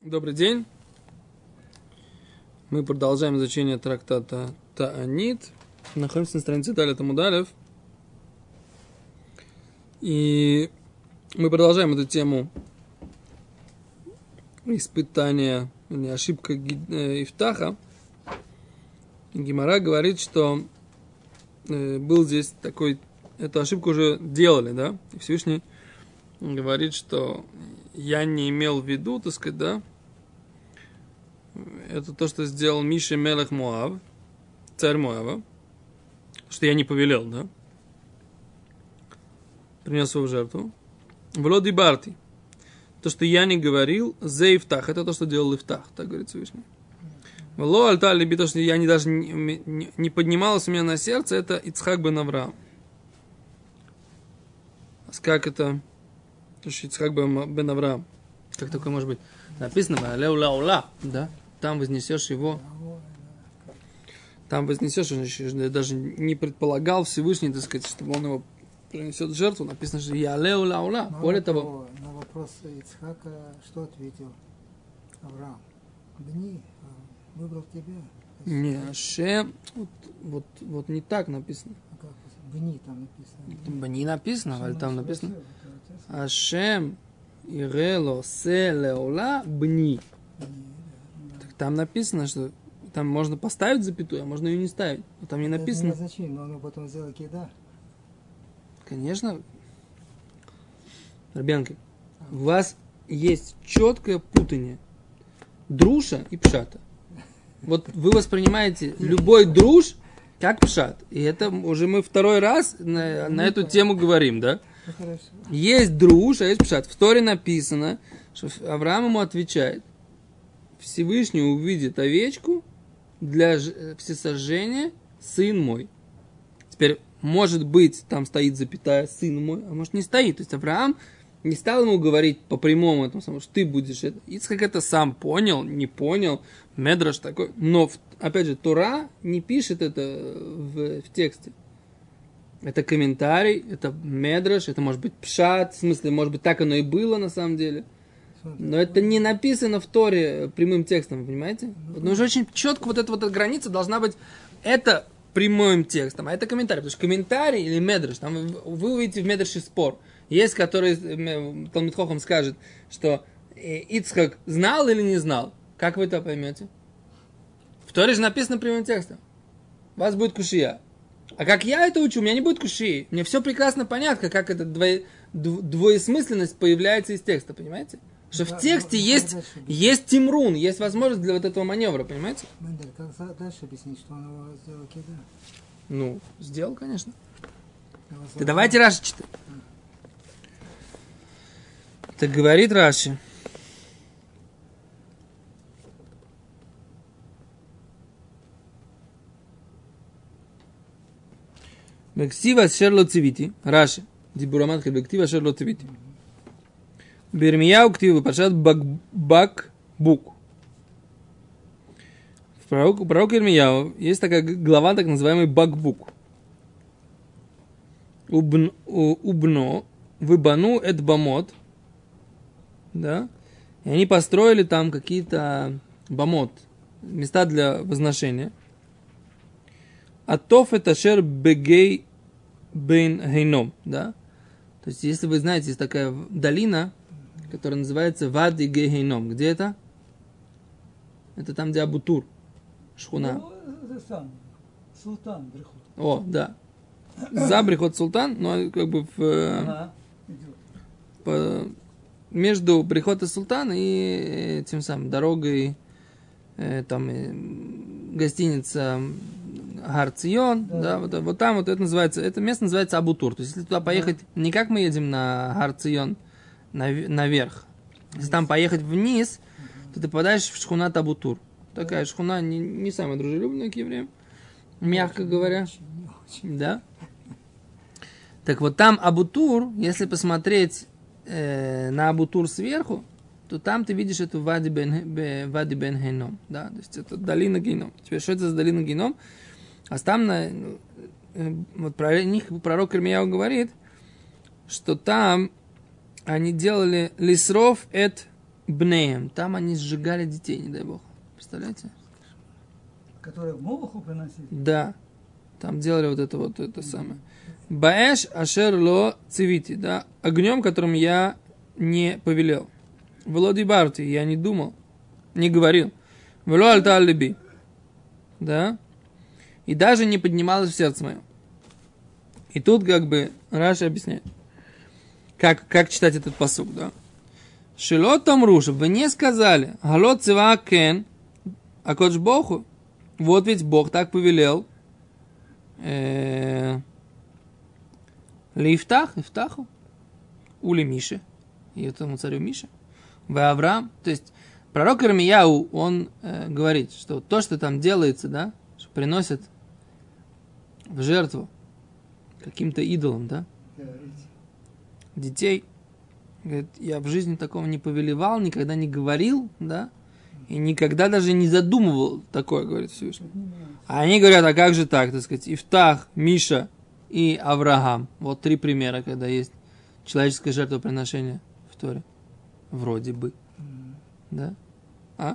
Добрый день. Мы продолжаем изучение трактата Таанит. Находимся на странице Далет Амуд Алеф. И мы продолжаем эту тему испытания, ошибка Ифтаха. Гемара говорит, что был здесь такой, эту ошибку уже делали, да? И Всевышний говорит, что я не имел в виду, так сказать, да, это то, что сделал Меша Мелех Моав, царь Моава, что я не повелел, да, принес его в жертву. Влоди Барти, то, что я не говорил, за Ифтах, это то, что делал Ифтах, так говорит Всевышний. Вло Альта Либи, то, что я не даже не поднималось у меня на сердце, это Ицхак бен Авраам. Как это? Ицхак бен Авраам. Как такое может быть? Написано, да? Там вознесешь его, я даже не предполагал Всевышний, так сказать, чтобы он его принесет в жертву. Написано, что я леу-ла-ула. Более того, на вопрос Ицхака, что ответил Авраам? Дни, выбрал тебя. Не, Ашем, вот не так написано. Бни там написано. Бни написано, а там написано Ашем Ирело Селеула Бни. Так там написано, что там можно поставить запятую, а можно ее не ставить. Но там не написано. Это не значит, но он потом сделал кида. Конечно. Ребенки, у вас есть четкое путание друша и пшата. Вот вы воспринимаете любой друш как пшат. И это уже мы второй раз на эту тему говорим, да? Хорошо. Есть друш, а есть пшат. В Торе написано, что Авраам ему отвечает: Всевышний увидит овечку для всесожжения, сын мой. Теперь, может быть, там стоит запятая, сын мой, а может не стоит. То есть Авраам не стал ему говорить по прямому этому самому, что ты будешь это. Ицхак это сам понял, не понял, медраш такой. Но, опять же, Тора не пишет это в тексте. Это комментарий, это медраш, это может быть пшат, в смысле, может быть, так оно и было на самом деле. Но это не написано в Торе прямым текстом, понимаете? Но уже очень четко вот эта вот граница должна быть, это прямым текстом, а это комментарий. Потому что комментарий или медраш, там вы увидите в медраше спор. Есть, который Талмид Хохам скажет, что Ицхак знал или не знал. Как вы это поймете? В Торе же написано прямым текстом. У вас будет кушия. А как я это учу, у меня не будет кушии. Мне все прекрасно понятно, как эта двоесмысленность появляется из текста, понимаете? Что да, в тексте есть тимрун, есть возможность для вот этого маневра, понимаете? Мендель, как дальше объяснить, что он его сделал кида? Ну, сделал, конечно. Да давайте Раши читать. Так говорит Раши. Бектива шерло цивити. Раши. Дибураматха бектива шерло цивити. Ермияу ктива паршат Бакбук. В пророке Ермияу есть такая глава, так называемый Бакбук. Убно выбану эт бамот. Да? И они построили там какие-то бамот, места для возношения. Атоф это шер бегей бен геном, да? То есть, если вы знаете, есть такая долина, которая называется Вад и Гей Гейном. Где это? Это там, где Абу-Тор, Шхуна. Султан Браху. О, да. За Брихот Султан, но как бы между Брихот и Султан и тем самым дорогой, там гостиница Гарцион, да. Вот там вот это называется, это место называется Абу-Тор. То есть если туда поехать, не как мы едем на Гарцион наверх, если там поехать вниз, то ты попадаешь в Шхуна-Табу-Тур. Такая шхуна не самая дружелюбная к евреям, мягко говоря. Да. Так вот там Абу-Тор, если посмотреть на Абу-Тор сверху, то там ты видишь эту Вади Бен Гейном, да, то есть это долина Гейном. Теперь что это за долина Гейном? А там вот про них пророк Ермияу говорит, что там они делали лисров эт Бнеем. Там они сжигали детей, не дай бог. Представляете? Которые в Молоху приносили? Да. Там делали вот это самое. Баэш ашерло цивити, да, огнем, которым я не повелел. Володи барти, я не думал, не говорил. Вло альта алиби, да, и даже не поднималось в сердце мое. И тут как бы Раши объясняет, как читать этот пасук, да. Шило тамру, чтобы вы не сказали, гало цива кен, а кодж боху, вот ведь Бог так повелел. Ифтаху, ули Мише, и этому царю Мише, в Авраам. То есть пророк Ермияу, он говорит, что то, что там делается, да, что приносят в жертву каким-то идолам, да, детей, говорит, я в жизни такого не повелевал, никогда не говорил, да, и никогда даже не задумывал такое, говорит Всевышний. А они говорят, а как же так, так сказать, Ифтах, Миша и Авраам. Вот три примера, когда есть человеческое жертвоприношение в Торе. Вроде бы. Да? А?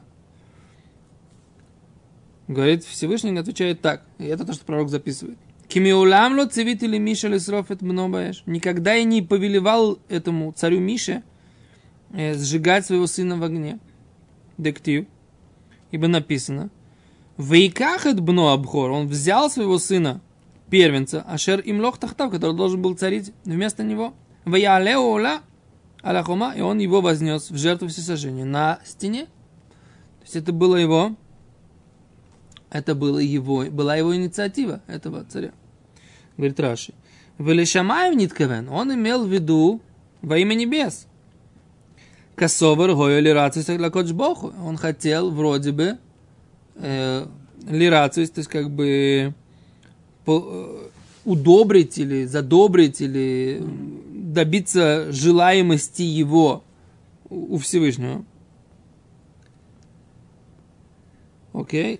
Говорит, Всевышний отвечает так. И это то, что пророк записывает. Кимиулямло цивители Миша лесрофет мнобаеш. Никогда и не повелевал этому царю Мише сжигать своего сына в огне. Дектив. Ибо написано. Вейкахет бно абхор. Он взял своего сына первенца, ашер имлох тахтав, который должен был царить вместо него, и он его вознес в жертву всесожжения на стене. То есть это была его инициатива, этого царя. Говорит Раши. Велешамаев нитковен, он имел в виду во имя небес. Косовер гой лирацию лакодж боху. Он хотел вроде бы лирацию, то есть как бы удобрить или задобрить, или добиться желаемости его у Всевышнего. Окей.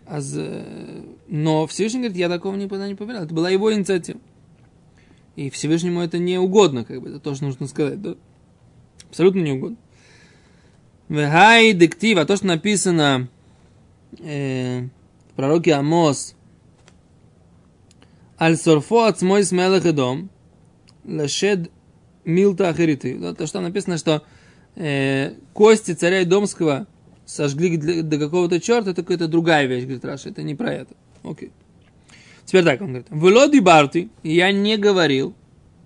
Но Всевышний говорит, я такого никогда не поверил. Это была его инициатива. И Всевышнему это не угодно, как бы, это тоже нужно сказать, да? Абсолютно не угодно. Вехай дектив, а то, что написано в пророке Амос, Аль-Сорфо отсмой смелых и дом, лешед милта ахериты. Да, то, что там написано, что кости царя Идомского сожгли до какого-то черта, это какая-то другая вещь, говорит Раша, это не про это. Окей. Теперь так он говорит. Влоди барти, я не говорил,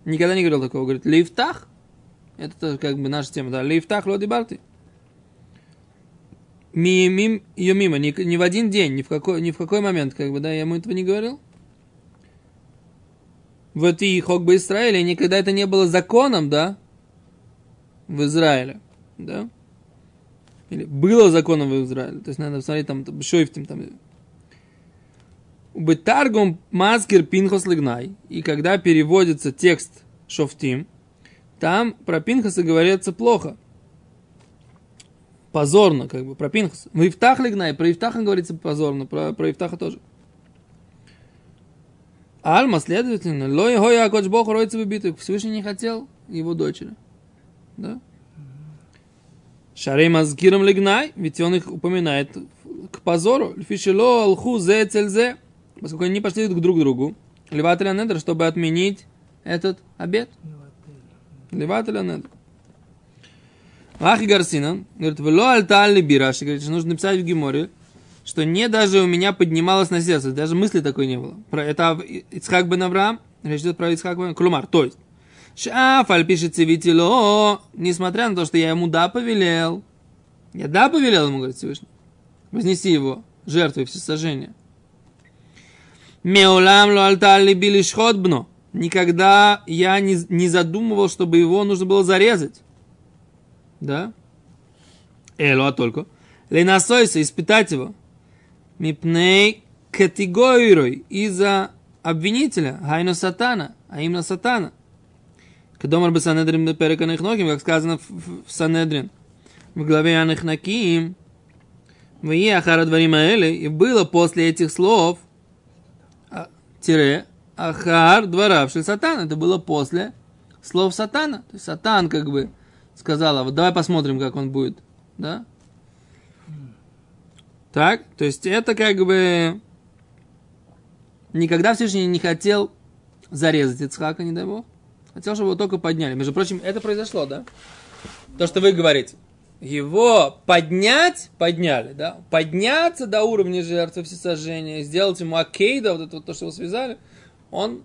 никогда не говорил такого, говорит, лифтах, это как бы наша тема, да, лифтах, лоди барти. Мимим, ее мимо, не в один день, ни в какой момент, как бы, да, я ему этого не говорил. Вот и хок бы Израиля, никогда это не было законом, да, в Израиле, да, или было законом в Израиле, то есть надо посмотреть, там Шойфтим, там, Бетаргом Маскер Пинхас Лигнай, и когда переводится текст Шофтим, там про Пинхаса говорится плохо, позорно, как бы, про Пинхаса, в Ифтах Лигнай, про Ифтаха говорится позорно, про Ифтаха тоже. Альма, следовательно, лой гой акодж бог роится в битве. Всевышний не хотел его дочери. Да? Шарей мазгиром лигнай, ведь он их упоминает к позору. Льфишело алху зе цельзе, поскольку они не пошли друг к другу. Левателя недр, чтобы отменить этот обет. Левателя недр. Ахи Гарсина говорит, вло альта алиби, Раши говорит, что нужно написать в Геморе, что не даже у меня поднималось на сердце, даже мысли такой не было. Это Ицхак бен Авраам, речь идет про Ицхак бен Авраам, Клумар, то есть. Шафаль пишет цивитило, несмотря на то, что я ему да повелел, ему, говорит Всевышний, вознеси его жертвой всесожжения. Меулам ло альта либи лишхот бно, никогда я не задумывал, чтобы его нужно было зарезать. Да? Эло, а только. Ленасойся, испытать его. Мипней категорой из-за обвинителя, гайно сатана, а именно сатана. Кдомар бы Санедрин переканахноким, как сказано в Санедрин, в главе Анахнаким, в Иахара дворимаэле, и было после этих слов, тире, ахар дворавший сатана, это было после слов сатана. То есть сатан как бы сказал, вот давай посмотрим, как он будет да? Так, то есть это как бы никогда Всевышний не хотел зарезать Ицхака, не дай бог. Хотел, чтобы его только подняли. Между прочим, это произошло, да? То, что вы говорите. Его подняли, да? Подняться до уровня жертвы всесожжения, сделать ему акейда, вот это вот то, что его связали. Он,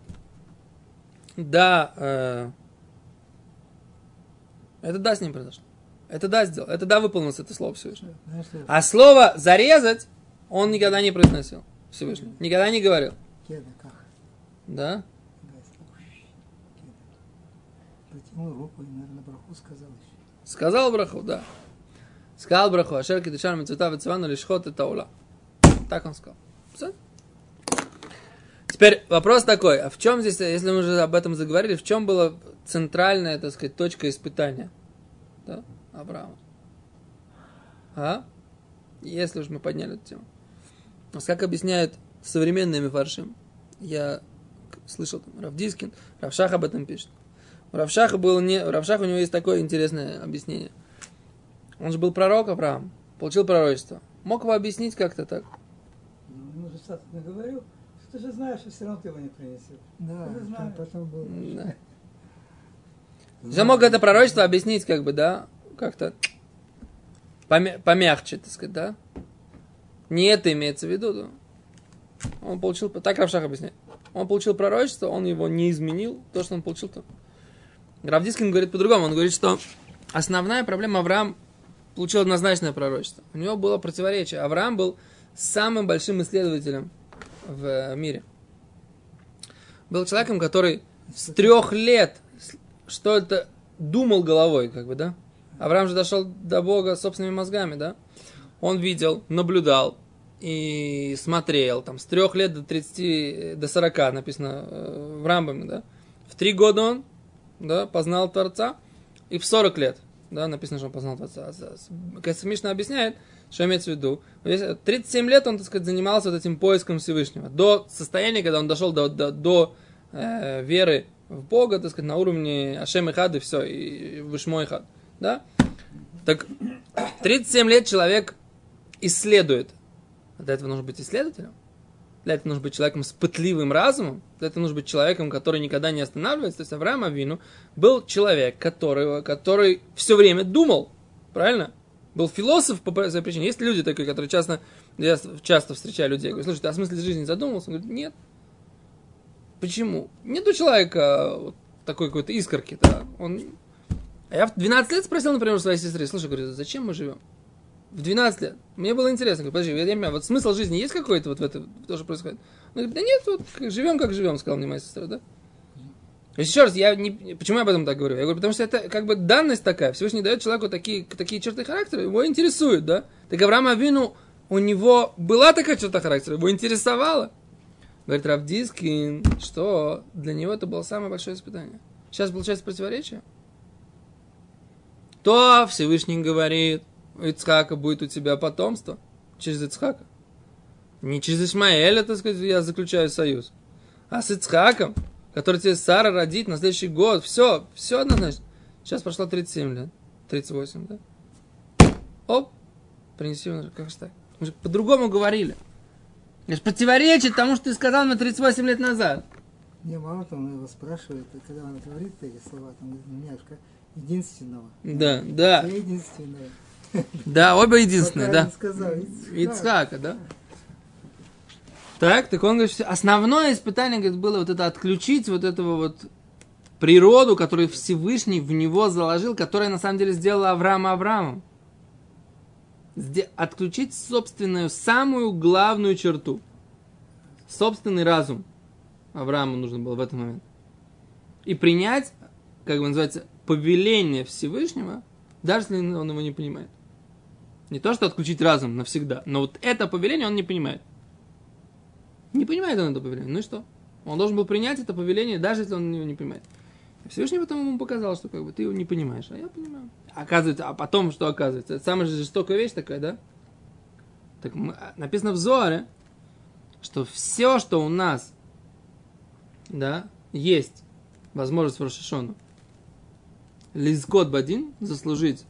да, это да с ним произошло. Это да сделал, это да выполнилось, это слово Всевышнего. А слово «зарезать» он никогда не произносил Всевышнего, никогда не говорил. Да? Протянул руку и, наверное, браху сказал еще. Сказал браху, да. Сказал браху, ашер кидушан мицвота вецивану лишхот и таула. Так он сказал. Все? Теперь вопрос такой, а в чем здесь, если мы уже об этом заговорили, в чем была центральная, так сказать, точка испытания? Да? Авраама. А? Если уж мы подняли эту тему. Как объясняют современные мифаршим, я слышал, там, Рав Дискин, Рав Шах об этом пишет. У Рав Шаха у него есть такое интересное объяснение. Он же был пророк Авраам, получил пророчество. Мог его объяснить как-то так? Ну, уже Сатана наговорил, что ты же знаешь, что все равно ты его не принесешь. Да, потом был. Да. Я мог это пророчество объяснить, как бы, да, как-то помягче, так сказать, да. Не это имеется в виду, да. Он получил, так Рав Шах объясняет, он получил пророчество, он его не изменил, то, что он получил, то. Рав Дискин говорит по-другому, он говорит, что основная проблема, Авраам получил однозначное пророчество. У него было противоречие. Авраам был самым большим исследователем в мире. Был человеком, который с 3 лет что это думал головой, как бы, да? Авраам же дошел до Бога собственными мозгами, да? Он видел, наблюдал и смотрел, там, с 3 лет до 30, до 40, написано в Рамбаме, да? В 3 года он, да, познал Творца, и в 40 лет, да, написано, что он познал Творца. Мишна объясняет, что имеется в виду. 37 лет он, так сказать, занимался вот этим поиском Всевышнего, до состояния, когда он дошел до веры в Бога, так сказать, на уровне Ашем и Хад, и все, и Вышмо и Хад, да? Так, 37 лет человек исследует. Для этого нужно быть исследователем, для этого нужно быть человеком с пытливым разумом, для этого нужно быть человеком, который никогда не останавливается. То есть Авраам Авину был человек, который все время думал, правильно? Был философ по своей причине. Есть люди такие, которые часто встречаю людей, говорю, слушай, ты о смысле жизни задумался? Он говорит, нет. Почему? Нет у человека вот такой какой-то искорки, да? А я в 12 лет спросил, например, у своей сестры, слушай, говорю, зачем мы живем? В 12 лет. Мне было интересно, говорю, подожди, я понимаю, вот смысл жизни есть какой-то вот в этом, то, что происходит? Он говорит, да нет, вот как живем, сказала мне моя сестра, да? То есть, еще раз, почему я об этом так говорю? Я говорю, потому что это как бы данность такая, Всевышний дает человеку такие черты характера, его интересует, да? Так Авраам Авину, у него была такая черта характера, его интересовала. Говорит Рав Дискин, что для него это было самое большое испытание. Сейчас получается противоречие. То Всевышний говорит, у Ицхака будет у тебя потомство через Ицхака. Не через Ишмаэля, так сказать, я заключаю союз. А с Ицхаком, который тебе Сара родит на следующий год. Все однозначно. Сейчас прошло 37 лет. 38, да? Оп, принеси его. Как же так? Мы же по-другому говорили. Это же противоречит тому, что ты сказал мне 38 лет назад. Не, мало того, он его спрашивает, и когда он говорит эти слова, там, немножко единственного. Да, да. Все единственное. Да, оба единственные, пока да. Сказал, Ицхака, да. Так он говорит, основное испытание, говорит, было вот это отключить вот этого вот природу, которую Всевышний в него заложил, которая на самом деле сделала Авраама Авраамом. Отключить собственную, самую главную черту. Собственный разум Аврааму нужно было в этот момент. И принять, как бы называется, повеление Всевышнего, даже если он его не понимает. Не то, что отключить разум навсегда, но вот это повеление он не понимает. Не понимает он это повеление, ну и что? Он должен был принять это повеление, даже если он его не понимает. Всевышний потом ему показал, что как бы ты его не понимаешь, а я понимаю. Оказывается, а потом что оказывается? Это самая жестокая вещь такая, да? Так написано в Зоаре, что все, что у нас, да, есть возможность в Рош ха-Шана, лизкот бадин, заслужить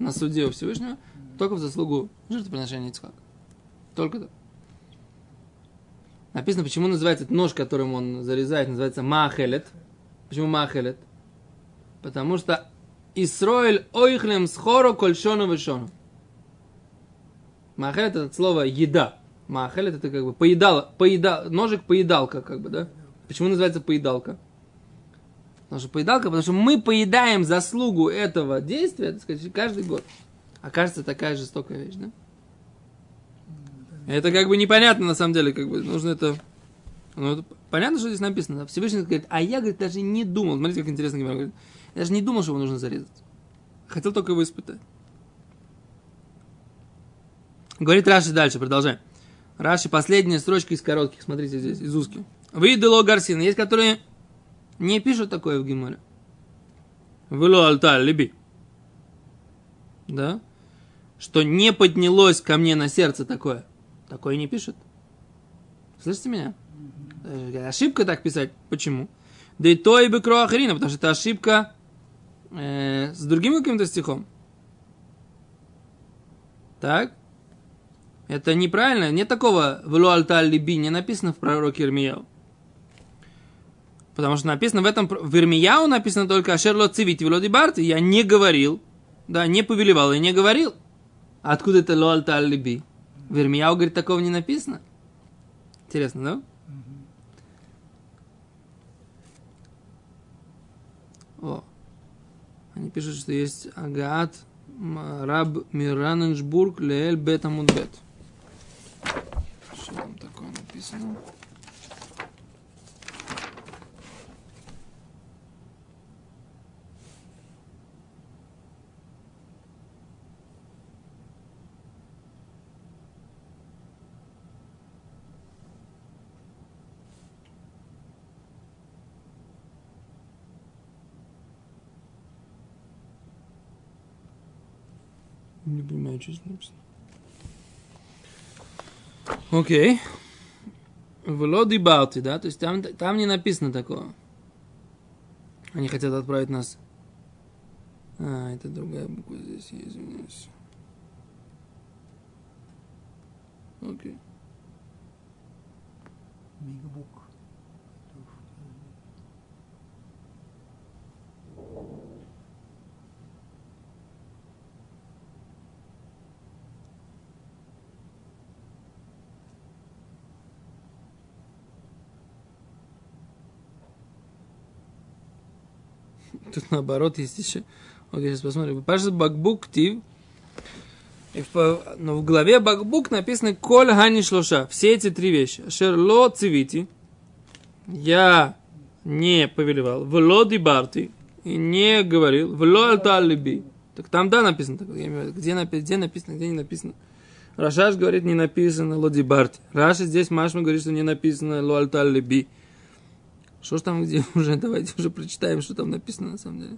на суде у Всевышнего только в заслугу жертвоприношения Ицхака. Только так. Написано, почему называется этот нож, которым он зарезает, называется Махелет. Почему Махелет? Потому что Исроэль ойхлем схору кольшону вешону. Махелет — это слово еда. Махелет — это как бы поедал, ножик-поедалка, как бы, да? Почему называется поедалка? Потому что мы поедаем заслугу этого действия, так сказать, каждый год. Окажется такая жестокая вещь, да? Это как бы непонятно, на самом деле, как бы, нужно это... Ну, это понятно, что здесь написано, да? Всевышний говорит, а я, говорит, даже не думал, смотрите, как интересно, говорит, я даже не думал, что его нужно зарезать. Хотел только его испытать. Говорит Раши дальше, продолжаем. Раши, последняя строчка из коротких, смотрите здесь, из узких. Выдало гарсины, есть, которые не пишут такое в Гемаре. Выло альта либи. Да? Что не поднялось ко мне на сердце такое. Такое не пишет. Слышите меня? Ошибка так писать. Почему? Да и то и бы кроахрина, потому что это ошибка с другим каким-то стихом. Так? Это неправильно. Нет такого «Велу альта либи» не написано в пророке Ермияу. Потому что написано в этом... В Ермияу написано только «Ашер ло цивит вело дибарт». Я не говорил. Да, не повелевал и не говорил. Откуда это «Ло альта либи»? В Ермияу, говорит, такого не написано. Интересно, да? О. Они пишут, что есть Агаат Раб Мираненшбург Леэль Бет Амуд Бет. Что там такое написано? Не понимаю, что здесь написано. Окей. Влоди Балти, да? То есть там не написано такого. Они хотят отправить нас... А, это другая буква здесь, я извиняюсь. Окей. Бигбук. Тут наоборот есть еще. Окей, сейчас посмотрим. Паша Бакбук Тив. Но в главе Бакбук написано Коль Хани Шлоша. Все эти три вещи. Шерло Цивити. Я не повелевал. Вло Дибарти. И не говорил. Вло Альталиби. Так там да написано. Где написано, где не написано. Рашаш говорит, не написано Ло Дибарти. Раша здесь Машма говорит, что не написано Ло Альталиби. Что ж там, где уже, давайте уже прочитаем, что там написано на самом деле.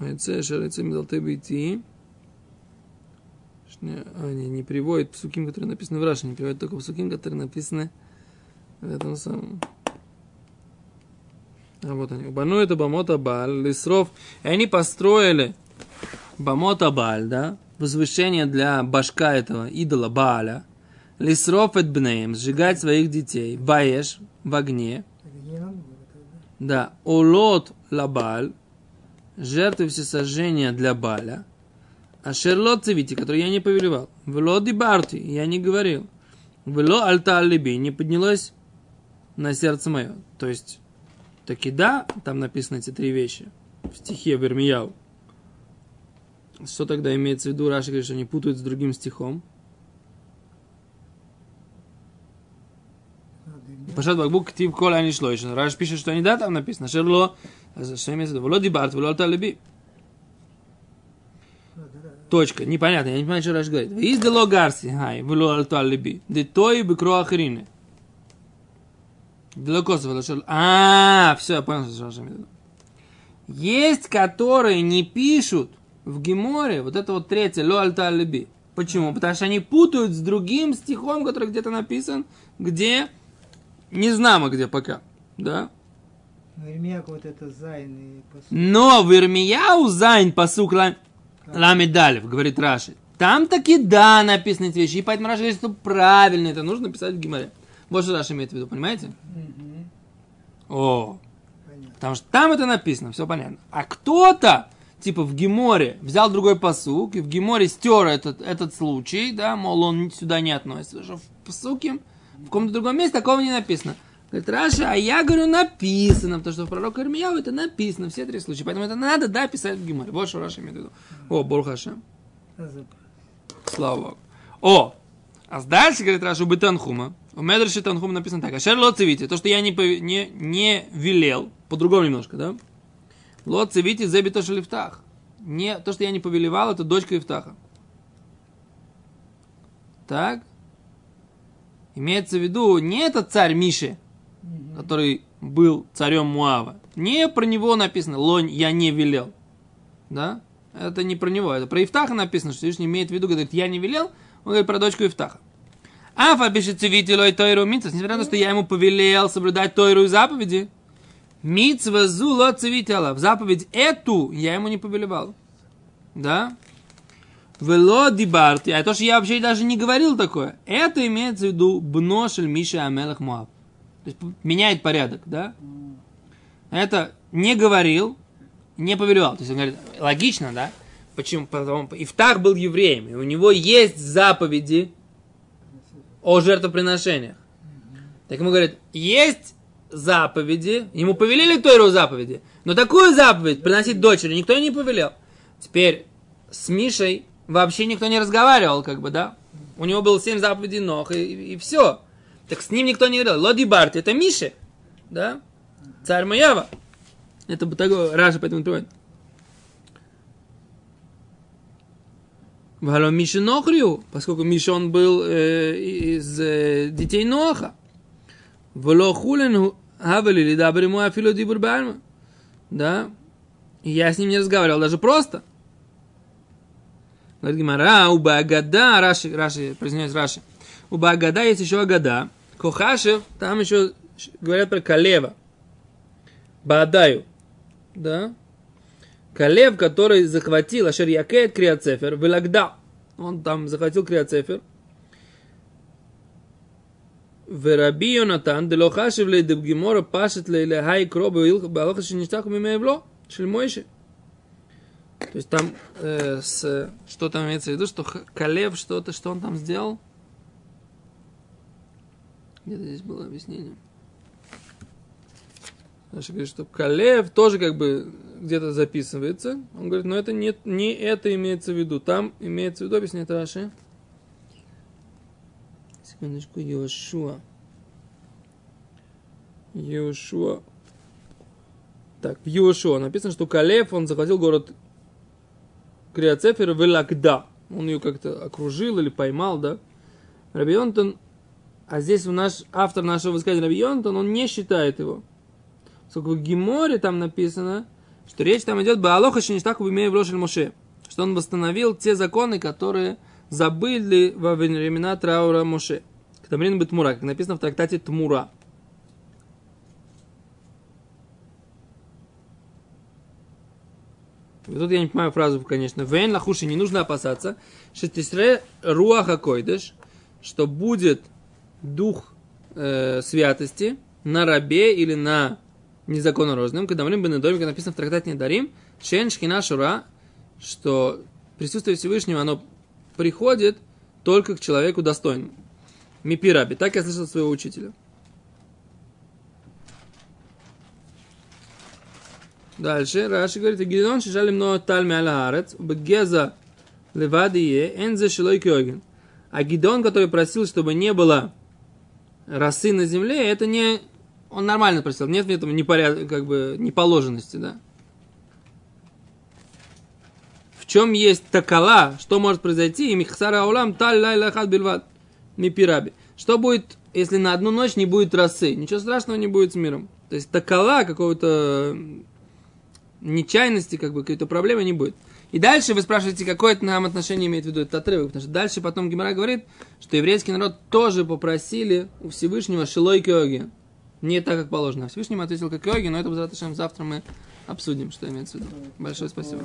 Айце, шарайце, медалте бейти. А, не приводит псуким, которые написаны в Раши, не приводит только псуким, которые написаны в этом самом. А вот они. Бану это Бамота Баал, Лисров. И они построили Бамота Баал, да? Возвышение для башка этого идола Бааля. Лисров эт бнеем, сжигать своих детей. Баеш, в огне. Да. Олот лабаль, жертвы всесожжения для Баля. А шерлот цивити, который я не повелевал. Вло дибарти, я не говорил. Вло альта алиби, не поднялось на сердце мое. То есть, таки да, там написаны эти три вещи. В стихе в Ермияу. Что тогда имеется в виду? Раши говорит, что они путают с другим стихом. Пашат Бакбук Тим Коля не шло еще. Раш пишет, что они да, там написано. Шерло. Что имеется в виду? Володи Барт, Володи Алиби. Точка. Непонятно. Я не понимаю, что Раш говорит. Из дело Гарси. Хай. Володи Алиби. Де той бекро ахрины. Дело Косово. А, все, я понял, что Раш имеет в виду. Есть, которые не пишут в Геморе. Вот это вот третье. Володи Алиби. Почему? Потому что они путают с другим стихом, который где-то написан, где... Не знамо где пока, да? В Ермияку вот это зайн и пасук. Но в Ермияу зайн пасук ламедалев, говорит Раши. Там таки да написаны эти вещи, и поэтому Раши говорит, что правильно это нужно писать в Гимаре. Вот что Раши имеет в виду, понимаете? О, понятно. Потому что там это написано, все понятно. А кто-то, типа в Геморе, взял другой пасук, и в Геморе стер этот случай, да, мол, он сюда не относится, что в пасуке, в каком-то другом месте такого не написано. Говорит Раши, а я говорю, написано, потому что в пророке Ермияу это написано, все три случая, поэтому это надо, да, писать в Геморе. Вот что Раши имеет в виду. О, Борух Ашем. Слава Богу. О, а дальше, говорит Раши, у Бетанхума, в Медраше Танхума написано так. Ашер лоцевите, то, что я не велел, по-другому немножко, да? Лоцевите зе битош лифтах. Не, то, что я не повелевал, это дочка Ифтаха. Так. Имеется в виду не этот царь Мише, который был царем Муава. Не про него написано, лонь я не велел. Да? Это не про него, это про Ифтаха написано, что Всевышний имеет в виду, говорит, я не велел, он говорит про дочку Ифтаха. Афа пишет цивителю и тойру митцвас, несмотря на то, что я ему повелел соблюдать тойру и заповеди, митцва зуло цивителя, в заповедь эту я ему не повелевал. Да? Вело дибарти, а то, что я вообще даже не говорил такое, это имеется в виду бношель Миша Мелех Моав. То есть меняет порядок, да? Это не говорил, не повелевал. То есть он говорит, логично, да? Почему? Потому что Ифтах был евреем, и у него есть заповеди о жертвоприношениях. Так ему говорит, есть заповеди, ему повелели Тойру заповеди, но такую заповедь приносить дочери никто и не повелел. Теперь с Мишей вообще никто не разговаривал, как бы, да? У него было 7 заповедей Ноха, и все. Так с ним никто не говорил. Лоди Барт, это Миша, да? Царь Моява. Это бы такой Раши, поэтому приводит. Валом Миши Нохрю, поскольку Миша он был из детей Ноха. Влохулен Хавели Лидабри Муафилу Дибурбальма. Да? Я с ним не разговаривал, даже просто. Говорит Гимара, у Багада, Раши, произнес Раши. У Багада есть еще Агада. Кохашев, там еще говорят про Калева. Баадаю, да? Калев, который захватил Ашер Якет Криацефер, Велагда. Он там захватил Криацефер. Раби Йонтон, Делохашев Лейдебгимора, Пашет Лейлехай Кроба, Балохаши Ништаку Мимеевло, Шельмойши. То есть там, что там имеется в виду, что Калев что-то, что он там сделал? Где-то здесь было объяснение. Раши говорит, что Калев тоже как бы где-то записывается. Он говорит, но это не это имеется в виду. Там имеется в виду, объясняет Раши. Секундочку, Йошуа. Так, в Йошуа написано, что Калев, он захватил город Криацефер в Элакда. Он ее как-то окружил или поймал, да? Раби Йонтон, а здесь автор нашего высказания Раби Йонтон, он не считает его. Сколько в Геморе там написано, что речь там идет Баалоха Шиништаку имея в Рошель Моше, что он восстановил те законы, которые забыли во времена траура Моше. Ктамрин бы Тмура, как написано в трактате Тмура. И тут я не понимаю фразу, конечно. Вен лахуши, не нужно опасаться. Шестисре руаха койдеш, что будет дух святости на рабе или на незаконнорожденным, когда мы бенедорим, как написано в трактате Недарим, шен шхина шура, что присутствие Всевышнего, оно приходит только к человеку достойному. Мипи раби, так я слышал своего учителя. Дальше Раши говорит, Гидон шижалим но тальми аля-арец, бгеза левадие, энзе шилой кёген. А Гидон, который просил, чтобы не было росы на земле, это не... Он нормально просил, нет в этом как бы неположенности, да? В чем есть такала, что может произойти? И михсара аулам таль лай лахат бельват мипираби. Что будет, если на одну ночь не будет росы? Ничего страшного не будет с миром. То есть такала какого-то нечаянности, как бы какой-то проблемы не будет. И дальше вы спрашиваете, какое это нам отношение имеет в виду этот отрывок, потому что дальше потом Гемара говорит, что еврейский народ тоже попросили у Всевышнего шилой кёген. не так, как положено. Всевышний ответил как йоги, но это завтра мы обсудим, что имеется в виду. Большое спасибо.